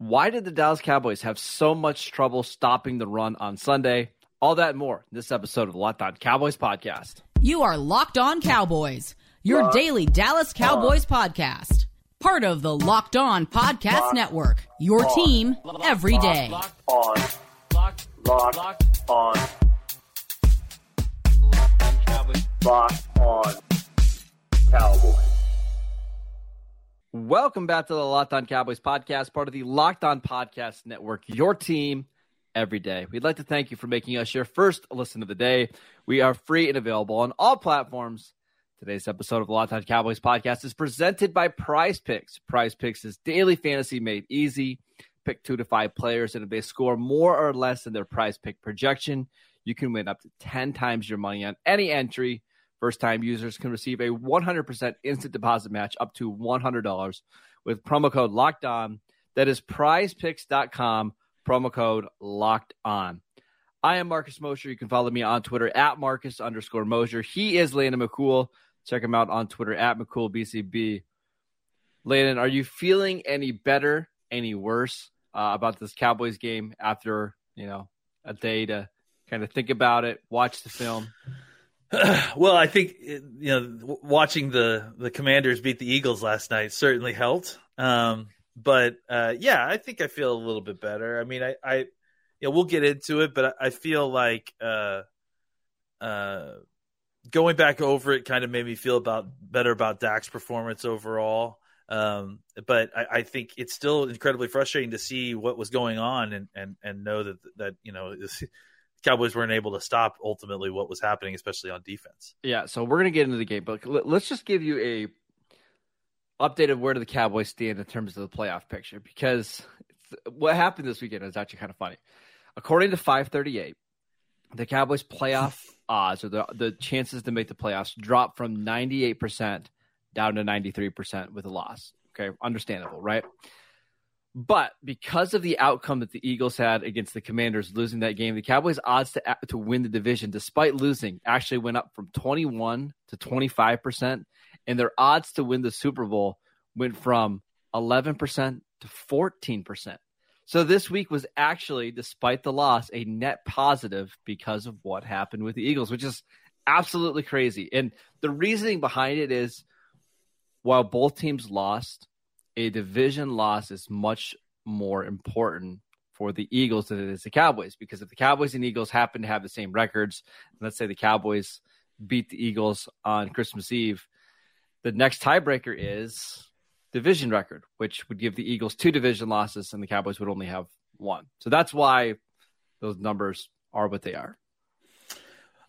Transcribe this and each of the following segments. Why did the Dallas Cowboys have so much trouble stopping the run on Sunday? All that and more in this episode of the Locked On Cowboys podcast. You are Locked On Cowboys, your daily Dallas Cowboys podcast. Part of the Locked On Podcast Network, your team every day. Locked On. Locked On. Locked On Cowboys. Locked On Cowboys. Welcome back to the Locked On Cowboys podcast, part of the Locked On Podcast Network, your team every day. We'd like to thank you for making us your first listen of the day. We are free and available on all platforms. Today's episode of the Locked On Cowboys podcast is presented by Prize Picks. Prize Picks is daily fantasy made easy. Pick 2 to 5 players, and if they score more or less than their prize pick projection, you can win up to 10 times your money on any entry. First-time users can receive a 100% instant deposit match up to $100 with promo code Locked On. That is prizepicks.com, promo code Locked On. I am Marcus Mosher. You can follow me on Twitter at Marcus_Mosher. He is Landon McCool. Check him out on Twitter at McCoolBCB. Landon, are you feeling any better, any worse about this Cowboys game after, a day to kind of think about it, watch the film? Well, I think watching the Commanders beat the Eagles last night certainly helped. I think I feel a little bit better. I mean, I we'll get into it, but I feel like going back over it kind of made me feel better about Dak's performance overall. But I think it's still incredibly frustrating to see what was going on and know that Cowboys weren't able to stop ultimately what was happening, especially on defense. Yeah, so we're going to get into the game, but let's just give you a update of where do the Cowboys stand in terms of the playoff picture, because what happened this weekend is actually kind of funny. According to 538, the Cowboys' playoff odds, or the chances to make the playoffs, dropped from 98% down to 93% with a loss. Okay, understandable, right? But because of the outcome that the Eagles had against the Commanders losing that game, the Cowboys' odds to win the division, despite losing, actually went up from 21 to 25%, and their odds to win the Super Bowl went from 11% to 14%. So this week was actually, despite the loss, a net positive because of what happened with the Eagles, which is absolutely crazy. And the reasoning behind it is, while both teams lost, a division loss is much more important for the Eagles than it is the Cowboys, because if the Cowboys and Eagles happen to have the same records, and let's say the Cowboys beat the Eagles on Christmas Eve, the next tiebreaker is division record, which would give the Eagles 2 division losses and the Cowboys would only have 1. So that's why those numbers are what they are.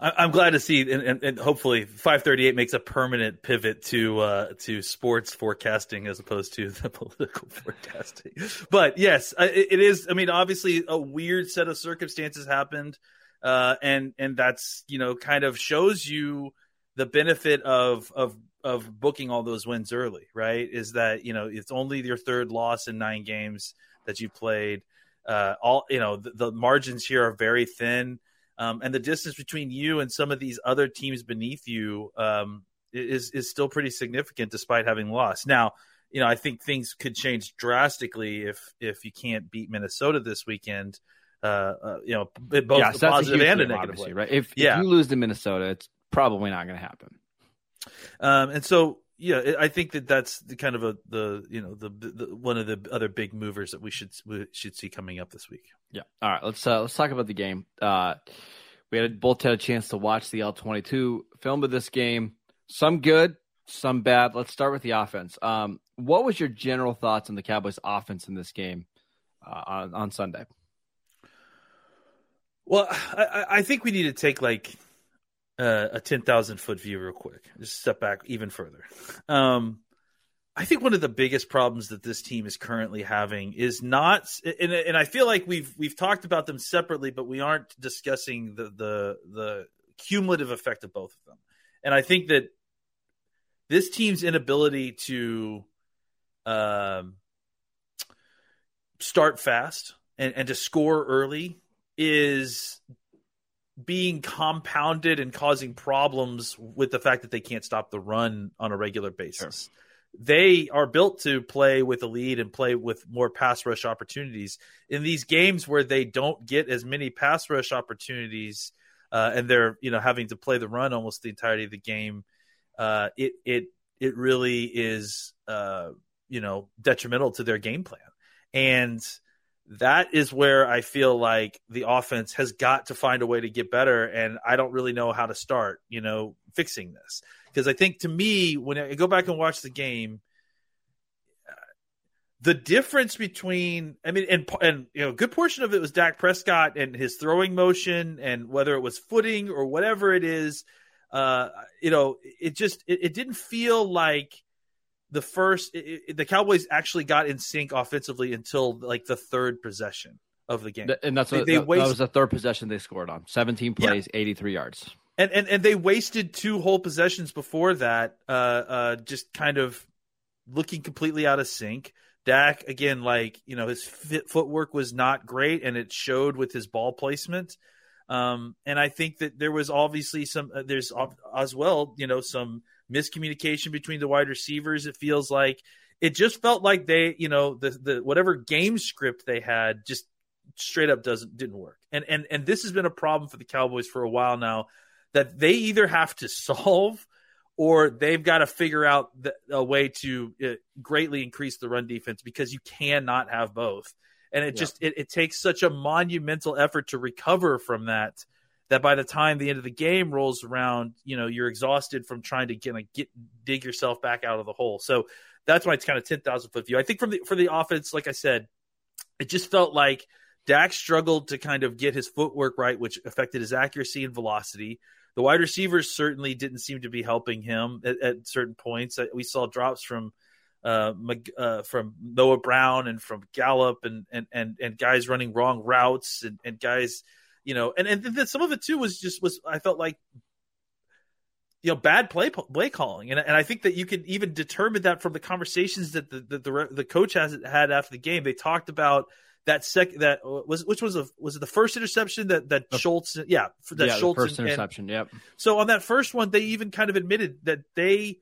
I'm glad to see, and hopefully 538 makes a permanent pivot to sports forecasting as opposed to the political forecasting. But yes, it is. I mean, obviously, a weird set of circumstances happened, and that's kind of shows you the benefit of booking all those wins early, right? Is that it's only your third loss in 9 games that you played. The margins here are very thin. And the distance between you and some of these other teams beneath you is still pretty significant, despite having lost. Now, I think things could change drastically if you can't beat Minnesota this weekend. Both the positive and a negative way, right? If you lose to Minnesota, it's probably not going to happen. I think that's the kind of the one of the other big movers that we should see coming up this week. Yeah. All right. Let's talk about the game. We both had a chance to watch the L22 film of this game. Some good, some bad. Let's start with the offense. What was your general thoughts on the Cowboys' offense in this game on Sunday? Well, I think we need to take a 10,000-foot view real quick. Just step back even further. I think one of the biggest problems that this team is currently having is not – and I feel like we've talked about them separately, but we aren't discussing the cumulative effect of both of them. And I think that this team's inability to start fast and to score early is – being compounded and causing problems with the fact that they can't stop the run on a regular basis. Sure. they are built to play with a lead and play with more pass rush opportunities. In these games where they don't get as many pass rush opportunities and they're, you know, having to play the run almost the entirety of the game, it really is, detrimental to their game plan. And that is where I feel like the offense has got to find a way to get better. And I don't really know how to start, fixing this. Because I think, to me, when I go back and watch the game, the difference between, a good portion of it was Dak Prescott and his throwing motion, and whether it was footing or whatever it is, it didn't feel like the Cowboys actually got in sync offensively until like the third possession of the game. And that's what that was the third possession they scored on. 17 plays, yeah. 83 yards. And they wasted two whole possessions before that, just kind of looking completely out of sync. Dak, again, his footwork was not great, and it showed with his ball placement. And I think that there was obviously some miscommunication between the wide receivers. It feels like it just felt like they, the whatever game script they had just straight up didn't work. And this has been a problem for the Cowboys for a while now, that they either have to solve or they've got to figure out a way to greatly increase the run defense, because you cannot have both. And it takes such a monumental effort to recover from that by the time the end of the game rolls around, you're exhausted from trying to dig yourself back out of the hole. So that's why it's kind of 10,000-foot view. I think for the offense, like I said, it just felt like Dak struggled to kind of get his footwork right, which affected his accuracy and velocity. The wide receivers certainly didn't seem to be helping him at certain points. We saw drops from Noah Brown and from Gallup and guys running wrong routes and guys, and some of it too was I felt like, bad play calling. And I think that you can even determine that from the conversations that the coach has had after the game. They talked about was it the first interception that Schultz? Yeah. Schultz the first interception. Yep. So on that first one, they even kind of admitted that they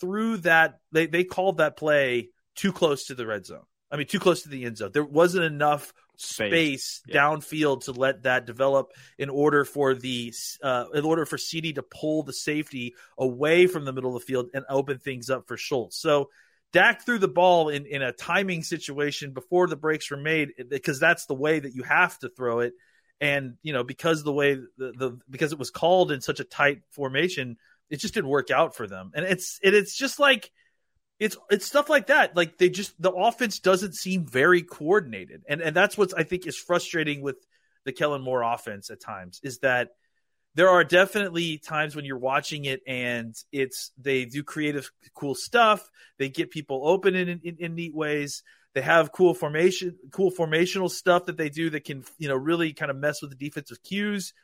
threw that, they called that play too close to the red zone. I mean, too close to the end zone. There wasn't enough space downfield to let that develop in order for CeeDee to pull the safety away from the middle of the field and open things up for Schultz. So Dak threw the ball in a timing situation before the breaks were made, because that's the way that you have to throw it. And, because because it was called in such a tight formation, it just didn't work out for them. And it's just like, it's stuff like that. Like the offense doesn't seem very coordinated. And that's what I think is frustrating with the Kellen Moore offense at times, is that there are definitely times when you're watching it and they do creative, cool stuff. They get people open in neat ways. They have cool formational stuff that they do that can, really kind of mess with the defensive cues.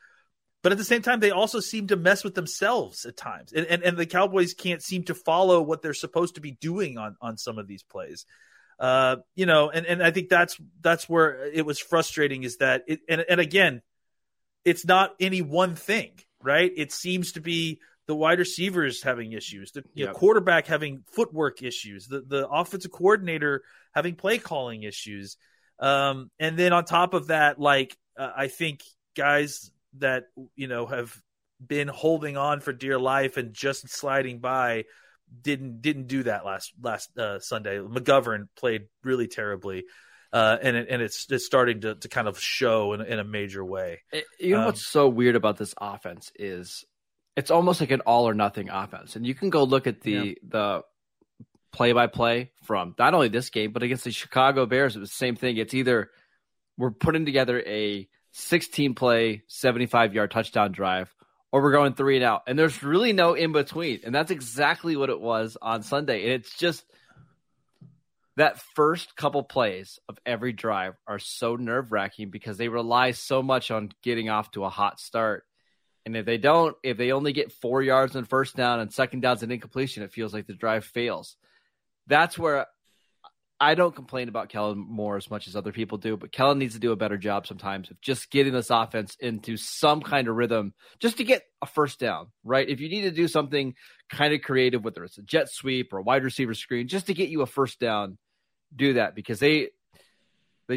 But at the same time, they also seem to mess with themselves at times. And the Cowboys can't seem to follow what they're supposed to be doing on some of these plays. And I think that's where it was frustrating, is that again, it's not any one thing, right? It seems to be the wide receivers having issues, the quarterback having footwork issues, the offensive coordinator having play calling issues. And then on top of that, I think guys that, have been holding on for dear life and just sliding by didn't do that last Sunday. McGovern played really terribly. And it's starting to kind of show in a major way. What's so weird about this offense is it's almost like an all or nothing offense. And you can go look at the play by play from not only this game, but against the Chicago Bears. It was the same thing. It's either we're putting together a 16 play, 75 yard touchdown drive, or we're going 3 and out. And there's really no in between. And that's exactly what it was on Sunday. And it's just, that first couple plays of every drive are so nerve-wracking, because they rely so much on getting off to a hot start. And if they only get 4 yards on first down and second down's an incompletion, it feels like the drive fails. That's where I don't complain about Kellen Moore as much as other people do, but Kellen needs to do a better job sometimes of just getting this offense into some kind of rhythm just to get a first down, right? If you need to do something kind of creative, whether it's a jet sweep or a wide receiver screen, just to get you a first down, do that, because they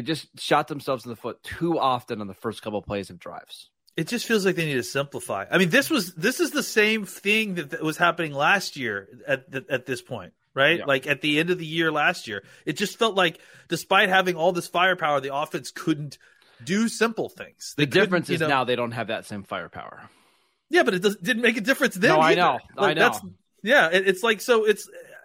just shot themselves in the foot too often on the first couple of plays of drives. It just feels like they need to simplify. I mean, this is the same thing that was happening last year at this point. Right? Yeah. Like at the end of the year last year, it just felt like despite having all this firepower, the offense couldn't do simple things. The difference is now they don't have that same firepower. Yeah, but it didn't make a difference then. No, either. I know.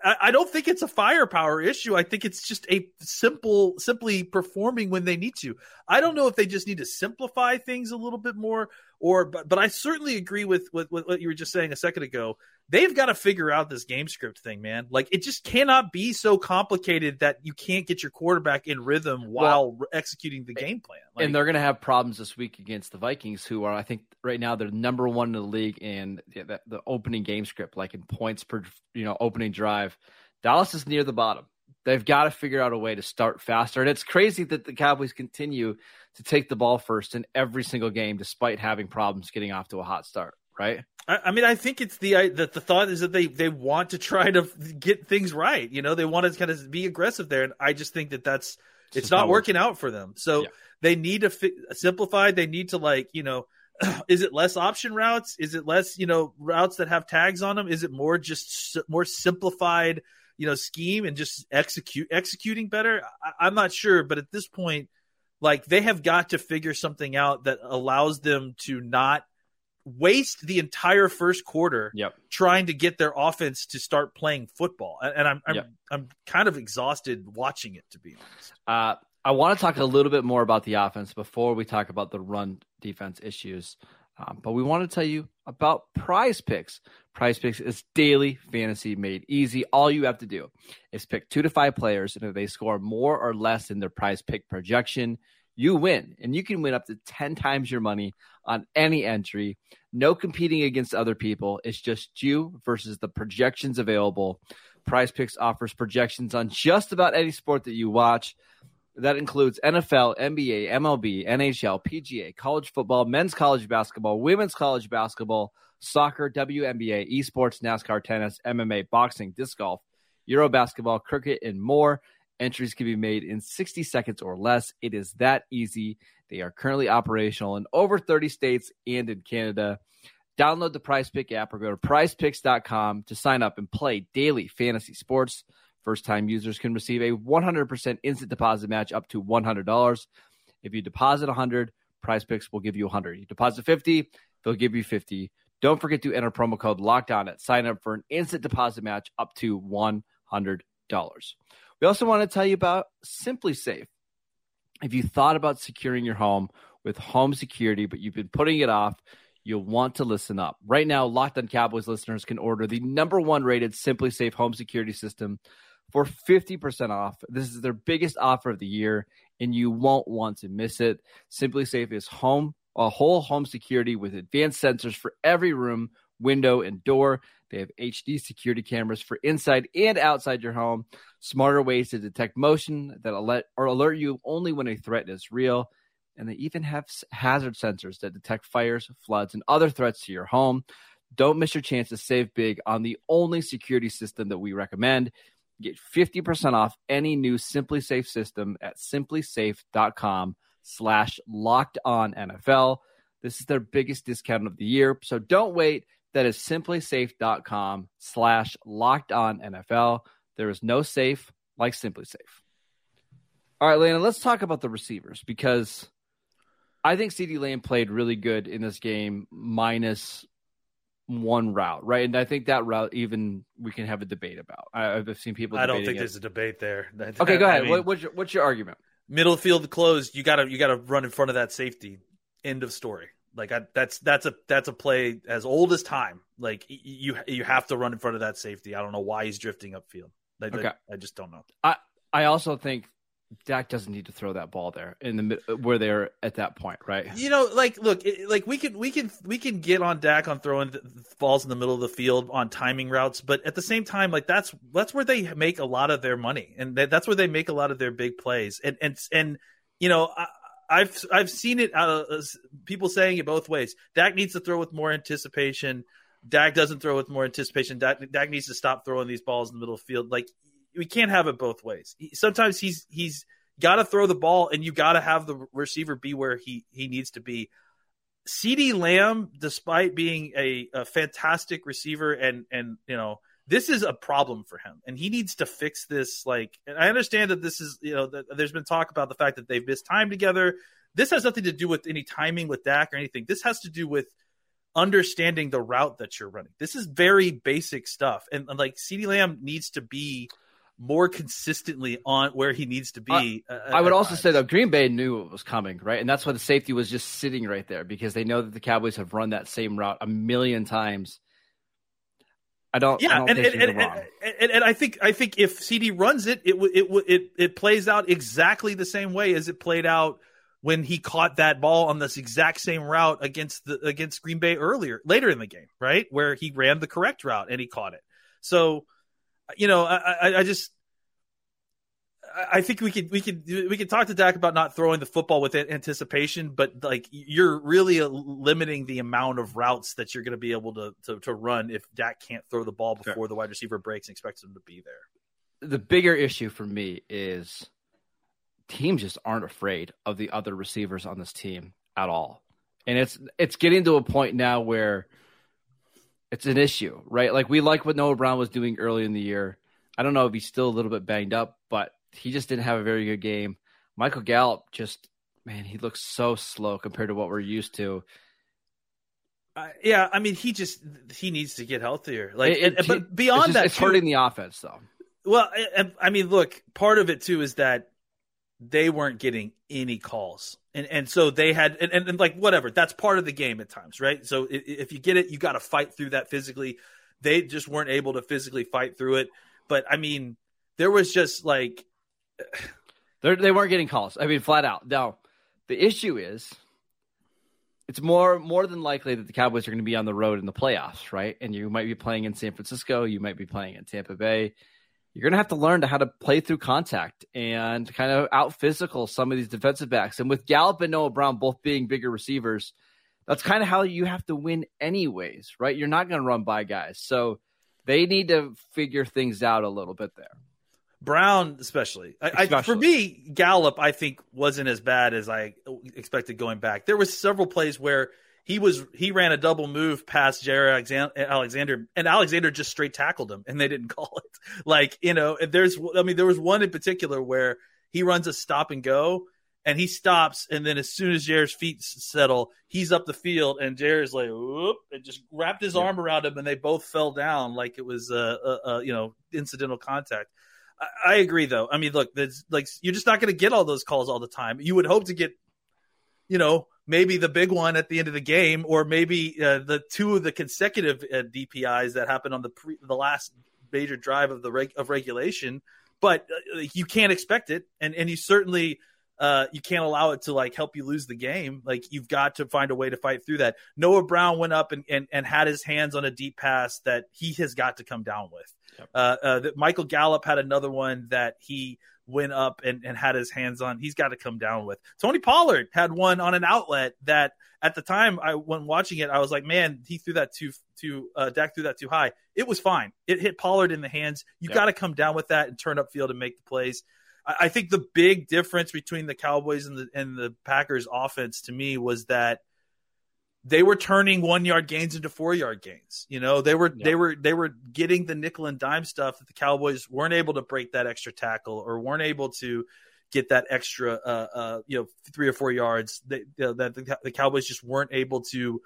I don't think it's a firepower issue. I think it's just a simply performing when they need to. I don't know if they just need to simplify things a little bit more, but I certainly agree with what you were just saying a second ago. They've got to figure out this game script thing, man. Like, it just cannot be so complicated that you can't get your quarterback in rhythm while executing the game plan. Like, and they're going to have problems this week against the Vikings, who are, I think, right now they're number one in the league in the opening game script, like in points per opening drive. Dallas is near the bottom. They've got to figure out a way to start faster. And it's crazy that the Cowboys continue to take the ball first in every single game, despite having problems getting off to a hot start, right? I mean, I think it's the thought is that they want to try to get things right. They want to kind of be aggressive there, and I just think it's not working out for them. So they need to simplify. They need to is it less option routes? Is it less routes that have tags on them? Is it more just more simplified scheme and just executing better? I'm not sure, but at this point, they have got to figure something out that allows them to not waste the entire first quarter trying to get their offense to start playing football. And I'm kind of exhausted watching it, to be honest. I want to talk a little bit more about the offense before we talk about the run defense issues. But we want to tell you about Prize Picks. Prize Picks is daily fantasy made easy. All you have to do is pick 2 to 5 players, and if they score more or less in their prize pick projection, you win, and you can win up to 10 times your money on any entry. No competing against other people. It's just you versus the projections available. Prize Picks offers projections on just about any sport that you watch. That includes NFL, NBA, MLB, NHL, PGA, college football, men's college basketball, women's college basketball, soccer, WNBA, esports, NASCAR, tennis, MMA, boxing, disc golf, Euro basketball, cricket, and more. Entries can be made in 60 seconds or less. It is that easy. They are currently operational in over 30 states and in Canada. Download the Prize Pick app or go to prizepicks.com to sign up and play daily fantasy sports. First-time users can receive a 100% instant deposit match up to $100. If you deposit $100, Prize Picks will give you $100. You deposit $50, they'll give you $50. Don't forget to enter promo code LOCKEDON at sign up for an instant deposit match up to $100. We also want to tell you about SimpliSafe. If you thought about securing your home with home security, but you've been putting it off, you'll want to listen up. Right now, Locked On Cowboys listeners can order the number one rated SimpliSafe home security system for 50% off. This is their biggest offer of the year, and you won't want to miss it. SimpliSafe is a whole home security with advanced sensors for every room, window, and door. They have HD security cameras for inside and outside your home, smarter ways to detect motion that alert you only when a threat is real, and they even have hazard sensors that detect fires, floods, and other threats to your home. Don't miss your chance to save big on the only security system that we recommend. Get 50% off any new SimpliSafe system at simplysafe.com/LockedOnNFL. This is their biggest discount of the year, so don't wait. That is simplysafe.com/LockedOnNFL. There is no safe like SimpliSafe. All right, Landon, let's talk about the receivers, because I think CeeDee Lamb played really good in this game minus one route, right? And I think that route even we can have a debate about. I've seen people debating it. I don't think there's a debate there. Okay, go ahead. I mean, what's your argument? Middle field closed. You gotta run in front of that safety. End of story. That's a play as old as time. You have to run in front of that safety. I don't know why he's drifting upfield. I just don't know. I also think Dak doesn't need to throw that ball there in the where they're at that point, right? You know, like, look, we can get on Dak on throwing balls in the middle of the field on timing routes, but at the same time, like that's where they make a lot of their money, and that's where they make a lot of their big plays. And you know, I've seen it people saying it both ways. Dak needs to throw with more anticipation. Dak doesn't throw with more anticipation. Dak needs to stop throwing these balls in the middle of the field. Like, we can't have it both ways. Sometimes he's got to throw the ball, and you got to have the receiver be where he needs to be. CeeDee Lamb, despite being a fantastic receiver, and you know, this is a problem for him, and he needs to fix this. Like, and I understand that this is, you know, there's been talk about the fact that they've missed time together. This has nothing to do with any timing with Dak or anything. This has to do with understanding the route that you're running. This is very basic stuff, and like CeeDee Lamb needs to be more consistently on where he needs to be. I would also say that Green Bay knew it was coming, right? And that's why the safety was just sitting right there, because they know that the Cowboys have run that same route a million times. And I think if CD runs it, it plays out exactly the same way as it played out when he caught that ball on this exact same route against Green Bay later in the game, right? Where he ran the correct route and he caught it. So, you know, I think we could talk to Dak about not throwing the football with anticipation, but like, you're really limiting the amount of routes that you're going to be able to run if Dak can't throw the ball before the wide receiver breaks and expects him to be there. The bigger issue for me is teams just aren't afraid of the other receivers on this team at all, and it's getting to a point now where it's an issue, right? Like, we like what Noah Brown was doing early in the year. I don't know if he's still a little bit banged up, but he just didn't have a very good game. Michael Gallup just, man, he looks so slow compared to what we're used to. Yeah, I mean, he needs to get healthier. Like, but beyond that, it's hurting the offense, though. Well, I mean, look, part of it too is that they weren't getting any calls. And so they had, and like, whatever, that's part of the game at times, right? So if you get it, you got to fight through that physically. They just weren't able to physically fight through it. But I mean, there was just like, they weren't getting calls. I mean, flat out. Now, the issue is, it's more than likely that the Cowboys are going to be on the road in the playoffs, right? And you might be playing in San Francisco. You might be playing in Tampa Bay. You're going to have to learn how to play through contact and kind of out-physical some of these defensive backs. And with Gallup and Noah Brown both being bigger receivers, that's kind of how you have to win anyways, right? You're not going to run by guys. So they need to figure things out a little bit there. Brown especially. For me, Gallup, I think, wasn't as bad as I expected going back. There was several plays where he ran a double move past Jared Alexander, and Alexander just straight tackled him, and they didn't call it. Like, you know, there was one in particular where he runs a stop and go, and he stops, and then as soon as Jared's feet settle, he's up the field, and Jared's like, whoop, and just wrapped his arm around him, and they both fell down like it was incidental contact. I agree, though. I mean, look, there's, like, you're just not going to get all those calls all the time. You would hope to get, you know, maybe the big one at the end of the game, or maybe the two of the consecutive DPIs that happened on the last major drive of the regulation. But you can't expect it, and you certainly you can't allow it to, like, help you lose the game. Like, you've got to find a way to fight through that. Noah Brown went up and had his hands on a deep pass that he has got to come down with. Yep. Michael Gallup had another one that he went up and had his hands on. He's got to come down with. Tony Pollard had one on an outlet that at the time when watching it, I was like, man, he threw that Dak threw that too high. It was fine. It hit Pollard in the hands. You got to come down with that and turn up field and make the plays. I think the big difference between the Cowboys and the Packers offense to me was that they were turning 1 yard gains into 4 yard gains. You know, they were getting the nickel and dime stuff that the Cowboys weren't able to break that extra tackle or weren't able to get that extra, 3 or 4 yards that the Cowboys just weren't able to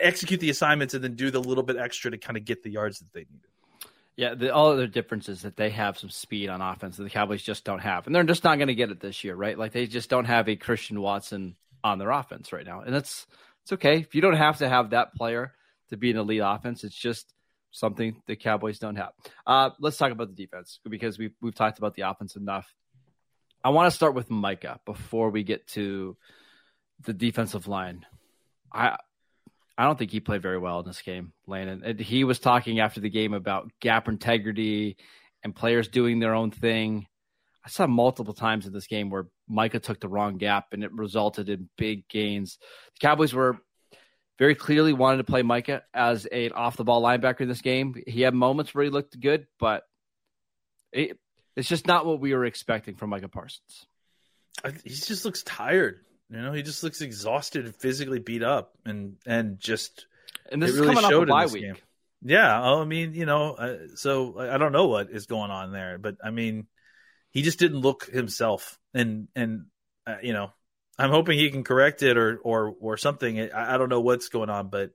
execute the assignments and then do the little bit extra to kind of get the yards that they needed. Yeah, all other difference is that they have some speed on offense that the Cowboys just don't have, and they're just not going to get it this year, right? Like, they just don't have a Christian Watson on their offense right now. And it's okay. If you don't have to have that player to be an elite offense, it's just something the Cowboys don't have. Let's talk about the defense, because we've talked about the offense enough. I want to start with Micah before we get to the defensive line. I don't think he played very well in this game, Landon. He was talking after the game about gap integrity and players doing their own thing. I saw multiple times in this game where Micah took the wrong gap and it resulted in big gains. The Cowboys were very clearly wanted to play Micah as an off-the-ball linebacker in this game. He had moments where he looked good, but it's just not what we were expecting from Micah Parsons. He just looks tired. You know, he just looks exhausted and physically beat up, and just and this it really is coming showed up in this week. Game. Yeah, I mean, you know, so I don't know what is going on there, but I mean, he just didn't look himself, and you know, I'm hoping he can correct it or something. I don't know what's going on, but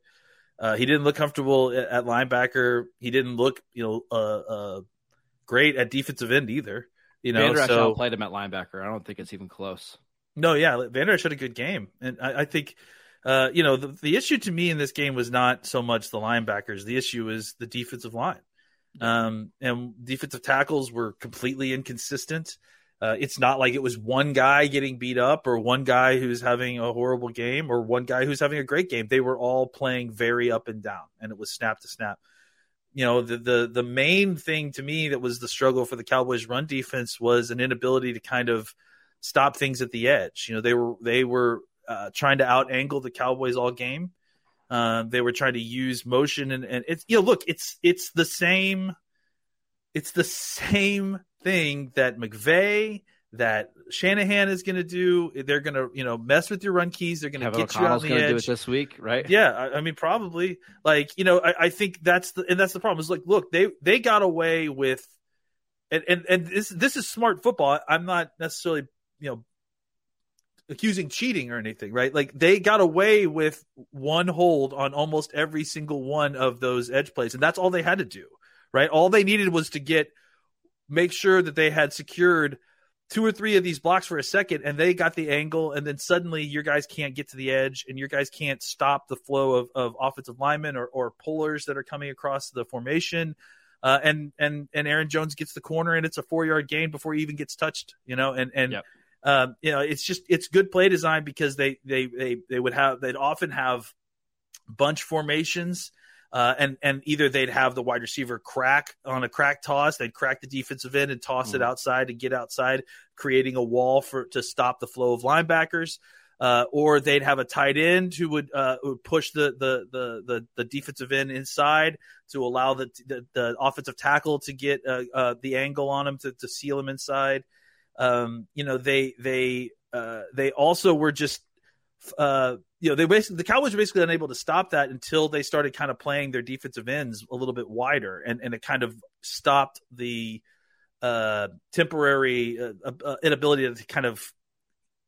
he didn't look comfortable at linebacker. He didn't look, you know, great at defensive end either. You know, Vander Esch played him at linebacker. I don't think it's even close. No, yeah, Vander Esch had a good game. And I think, you know, the issue to me in this game was not so much the linebackers. The issue is the defensive line. And defensive tackles were completely inconsistent. It's not like it was one guy getting beat up or one guy who's having a horrible game or one guy who's having a great game. They were all playing very up and down, and it was snap to snap. You know, the main thing to me that was the struggle for the Cowboys' run defense was an inability to kind of stop things at the edge. You know, they were trying to out-angle the Cowboys all game. They were trying to use motion, and it's, you know, look, it's the same thing that McVay, that Shanahan is going to do. They're going to, you know, mess with your run keys. They're going to get you on the edge. Do it this week, right? Yeah, I mean, probably. Like, you know, I think that's the problem. Is like, look, they got away with, and this is smart football. I'm not necessarily, you know, accusing cheating or anything, right? Like, they got away with one hold on almost every single one of those edge plays, and that's all they had to do, right? All they needed was to make sure that they had secured two or three of these blocks for a second, and they got the angle, and then suddenly your guys can't get to the edge, and your guys can't stop the flow of offensive linemen or pullers that are coming across the formation. And Aaron Jones gets the corner, and it's a 4-yard gain before he even gets touched, you know, and yep. You know, it's just, it's good play design because they'd often have bunch formations. And either they'd have the wide receiver crack on a crack toss, they'd crack the defensive end and toss it outside and get outside, creating a wall to stop the flow of linebackers. Or they'd have a tight end who would push the defensive end inside to allow the offensive tackle to get the angle on him to seal him inside. You know, they also were just. You know, the Cowboys were basically unable to stop that until they started kind of playing their defensive ends a little bit wider, and it kind of stopped the temporary inability to kind of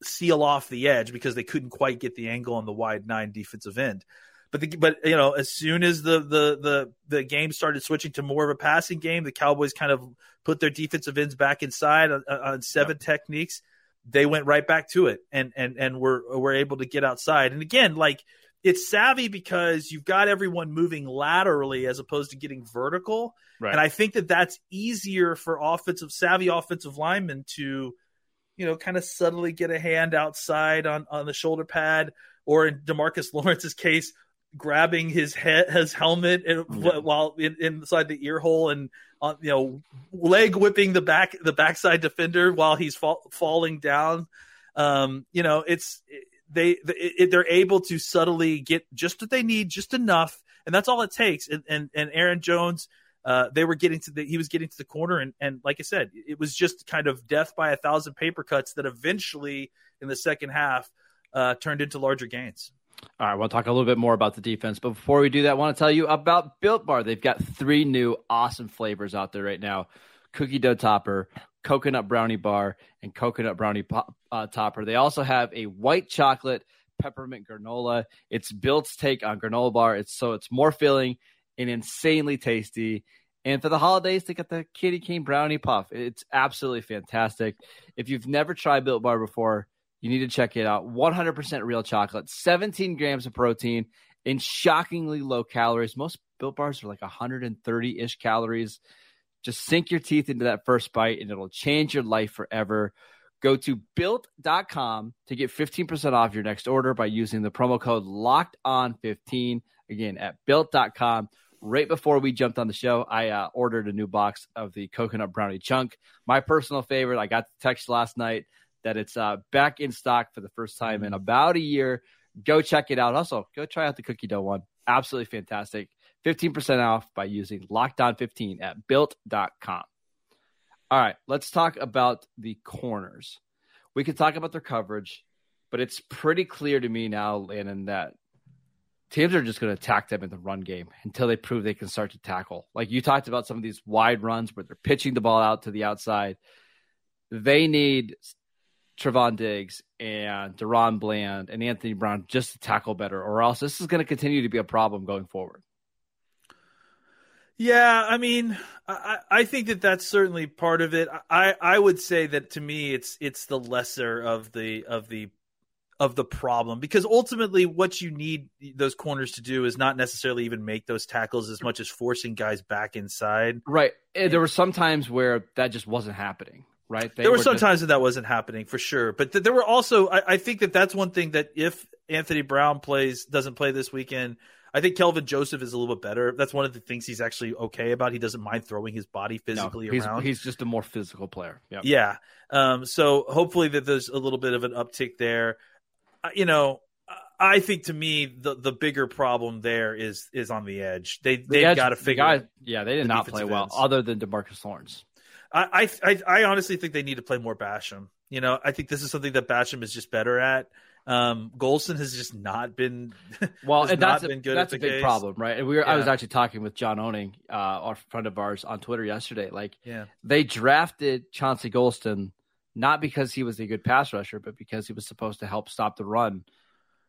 seal off the edge because they couldn't quite get the angle on the wide 9 defensive end. But you know, as soon as the game started switching to more of a passing game, the Cowboys kind of put their defensive ends back inside on 7 techniques. They went right back to it and were able to get outside. And again, like, it's savvy because you've got everyone moving laterally as opposed to getting vertical. Right. And I think that's easier for savvy offensive linemen to, you know, kind of subtly get a hand outside on the shoulder pad, or in DeMarcus Lawrence's case, grabbing his helmet while inside the ear hole, and you know, leg whipping the backside defender while he's falling down. You know, they're able to subtly get just what they need, just enough, and that's all it takes. And Aaron Jones, he was getting to the corner, and like I said, it was just kind of death by 1,000 paper cuts that eventually in the second half turned into larger gains. All right, I want to talk a little bit more about the defense, but before we do that, I want to tell you about Built Bar. They've got 3 new awesome flavors out there right now: cookie dough topper, coconut brownie bar, and coconut brownie topper. They also have a white chocolate peppermint granola. It's Built's take on granola bar. It's more filling and insanely tasty. And for the holidays, they got the kitty cane brownie puff. It's absolutely fantastic. If you've never tried Built Bar before, you need to check it out. 100% real chocolate, 17 grams of protein, and shockingly low calories. Most Built Bars are like 130-ish calories. Just sink your teeth into that first bite, and it'll change your life forever. Go to Built.com to get 15% off your next order by using the promo code LOCKEDON15. Again, at Built.com. Right before we jumped on the show, I ordered a new box of the Coconut Brownie Chunk. My personal favorite. I got the text last night that it's back in stock for the first time in about a year. Go check it out. Also, go try out the cookie dough one. Absolutely fantastic. 15% off by using LOCKEDON15 at Built.com. All right, let's talk about the corners. We could talk about their coverage, but it's pretty clear to me now, Landon, that teams are just going to attack them in the run game until they prove they can start to tackle. Like you talked about some of these wide runs where they're pitching the ball out to the outside. They need Trevon Diggs and Deron Bland and Anthony Brown just to tackle better, or else this is going to continue to be a problem going forward. Yeah, I mean, I think that that's certainly part of it. I would say that to me, it's the lesser of the problem, because ultimately what you need those corners to do is not necessarily even make those tackles as much as forcing guys back inside. Right. And there were some times where that just wasn't happening. Right. There were some times that wasn't happening for sure. But there were also, I think that that's one thing that if Anthony Brown doesn't play this weekend, I think Kelvin Joseph is a little bit better. That's one of the things he's actually okay about. He doesn't mind throwing his body physically around. He's just a more physical player. Yep. Yeah. So hopefully that there's a little bit of an uptick there. You know, I think to me the bigger problem there is on the edge. They've got to figure out. Yeah, they did not play well other than DeMarcus Lawrence. I honestly think they need to play more Basham. You know, I think this is something that Basham is just better at. Golston has just not been well, and that's a big problem, right? And I was actually talking with John Oning, our friend of ours, on Twitter yesterday. Like, they drafted Chauncey Golston not because he was a good pass rusher, but because he was supposed to help stop the run,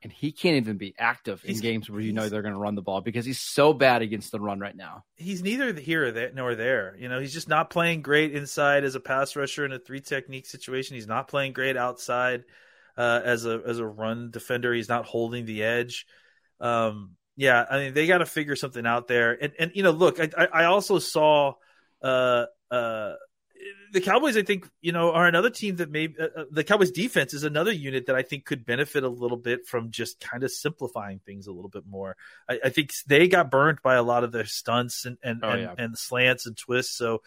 and he can't even be active in games where you know they're going to run the ball because he's so bad against the run right now. He's neither here nor there. You know, he's just not playing great inside as a pass rusher in a three technique situation. He's not playing great outside. As a run defender, he's not holding the edge. I mean, they got to figure something out there. And you know, look, I also saw the Cowboys. I think are another team that maybe the Cowboys defense is another unit that I think could benefit a little bit from just kind of simplifying things a little bit more. I think they got burned by a lot of their stunts and slants and twists. So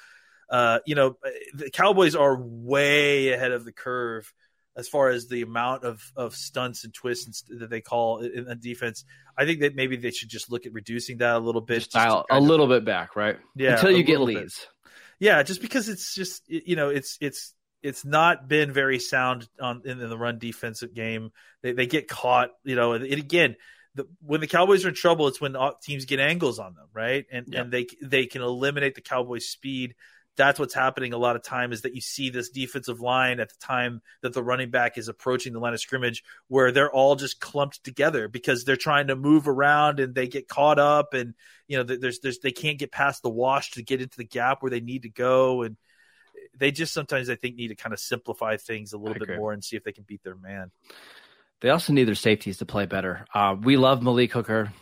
the Cowboys are way ahead of the curve as far as the amount of stunts and twists that they call in defense. I think that maybe they should just look at reducing that a little bit. Just dial a little bit back, right? Yeah, until you get leads. Yeah, just because it's just it's not been very sound in the run defensive game. They get caught, and again, when the Cowboys are in trouble, it's when teams get angles on them, right? And they can eliminate the Cowboys' speed. That's what's happening a lot of time is that you see this defensive line at the time that the running back is approaching the line of scrimmage where they're all just clumped together because they're trying to move around and they get caught up and, they can't get past the wash to get into the gap where they need to go. And they just sometimes I think need to kind of simplify things a little bit more and see if they can beat their man. They also need their safeties to play better. We love Malik Hooker.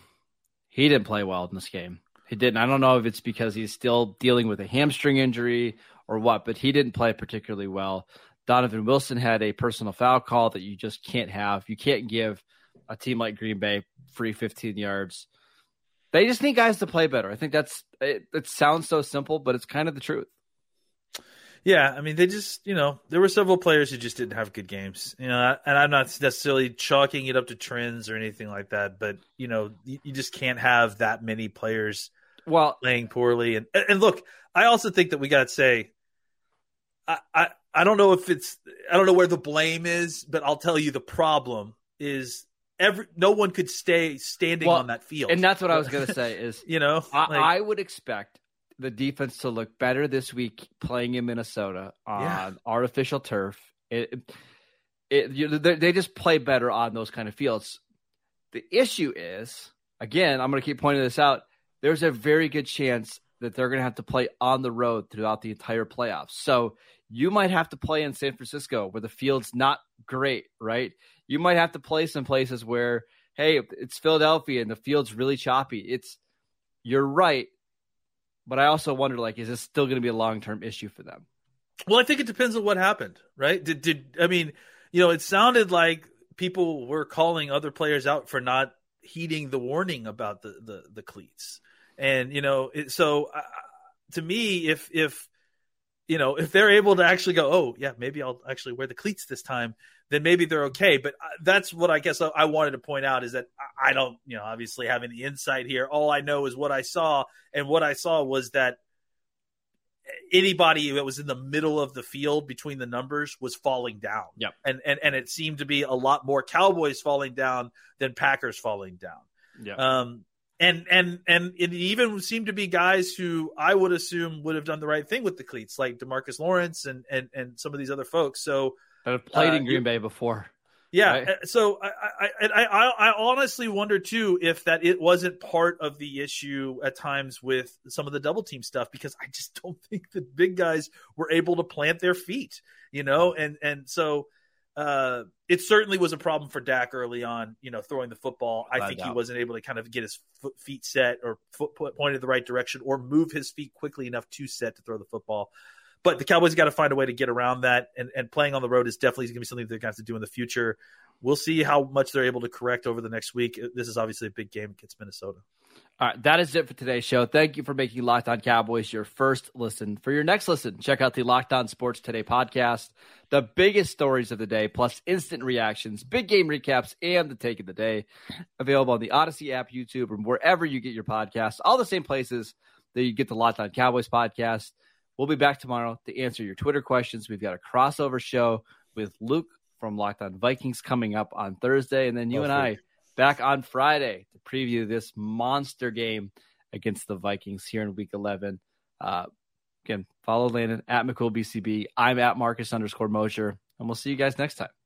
He didn't play well in this game. He didn't. I don't know if it's because he's still dealing with a hamstring injury or what, but he didn't play particularly well. Donovan Wilson had a personal foul call that you just can't have. You can't give a team like Green Bay free 15 yards. They just need guys to play better. I think that's it. It sounds so simple, but it's kind of the truth. Yeah, I mean, they just, there were several players who just didn't have good games, and I'm not necessarily chalking it up to trends or anything like that, but, you just can't have that many players playing poorly. And look, I also think that we got to say, I don't know if it's, I don't know where the blame is, but I'll tell you the problem is no one could stay standing on that field. And that's what I was going to say is, I would expect the defense to look better this week playing in Minnesota on artificial turf. They just play better on those kind of fields. The issue is, again, I'm going to keep pointing this out. There's a very good chance that they're going to have to play on the road throughout the entire playoffs. So you might have to play in San Francisco where the field's not great, right? You might have to play some places where, hey, it's Philadelphia and the field's really choppy. You're right. But I also wonder, is this still going to be a long-term issue for them? Well, I think it depends on what happened, right? I mean, it sounded like people were calling other players out for not heeding the warning about the cleats. And, to me, if they're able to actually go, oh, yeah, maybe I'll actually wear the cleats this time, then maybe they're okay. But that's what I guess I wanted to point out, is that I don't, obviously have any insight here. All I know is what I saw, and what I saw was that anybody that was in the middle of the field between the numbers was falling down. Yep. And it seemed to be a lot more Cowboys falling down than Packers falling down. Yep. And it even seemed to be guys who I would assume would have done the right thing with the cleats, like DeMarcus Lawrence and some of these other folks. So that have played in Green Bay before. Yeah. Right? So I honestly wonder too, if that it wasn't part of the issue at times with some of the double team stuff, because I just don't think the big guys were able to plant their feet, so it certainly was a problem for Dak early on, throwing the football. I think he wasn't able to kind of get his feet set or pointed the right direction or move his feet quickly enough to set to throw the football. But the Cowboys got to find a way to get around that, and playing on the road is definitely going to be something they're going to have to do in the future. We'll see how much they're able to correct over the next week. This is obviously a big game against Minnesota. All right, that is it for today's show. Thank you for making Locked On Cowboys your first listen. For your next listen, check out the Locked On Sports Today podcast, the biggest stories of the day, plus instant reactions, big game recaps, and the take of the day, available on the Odyssey app, YouTube, and wherever you get your podcasts, all the same places that you get the Locked On Cowboys podcast. We'll be back tomorrow to answer your Twitter questions. We've got a crossover show with Luke from Locked On Vikings coming up on Thursday, and then you and I back on Friday to preview this monster game against the Vikings here in Week 11. Again, follow Landon at McCoolBCB. I'm at Marcus _Mosher, and we'll see you guys next time.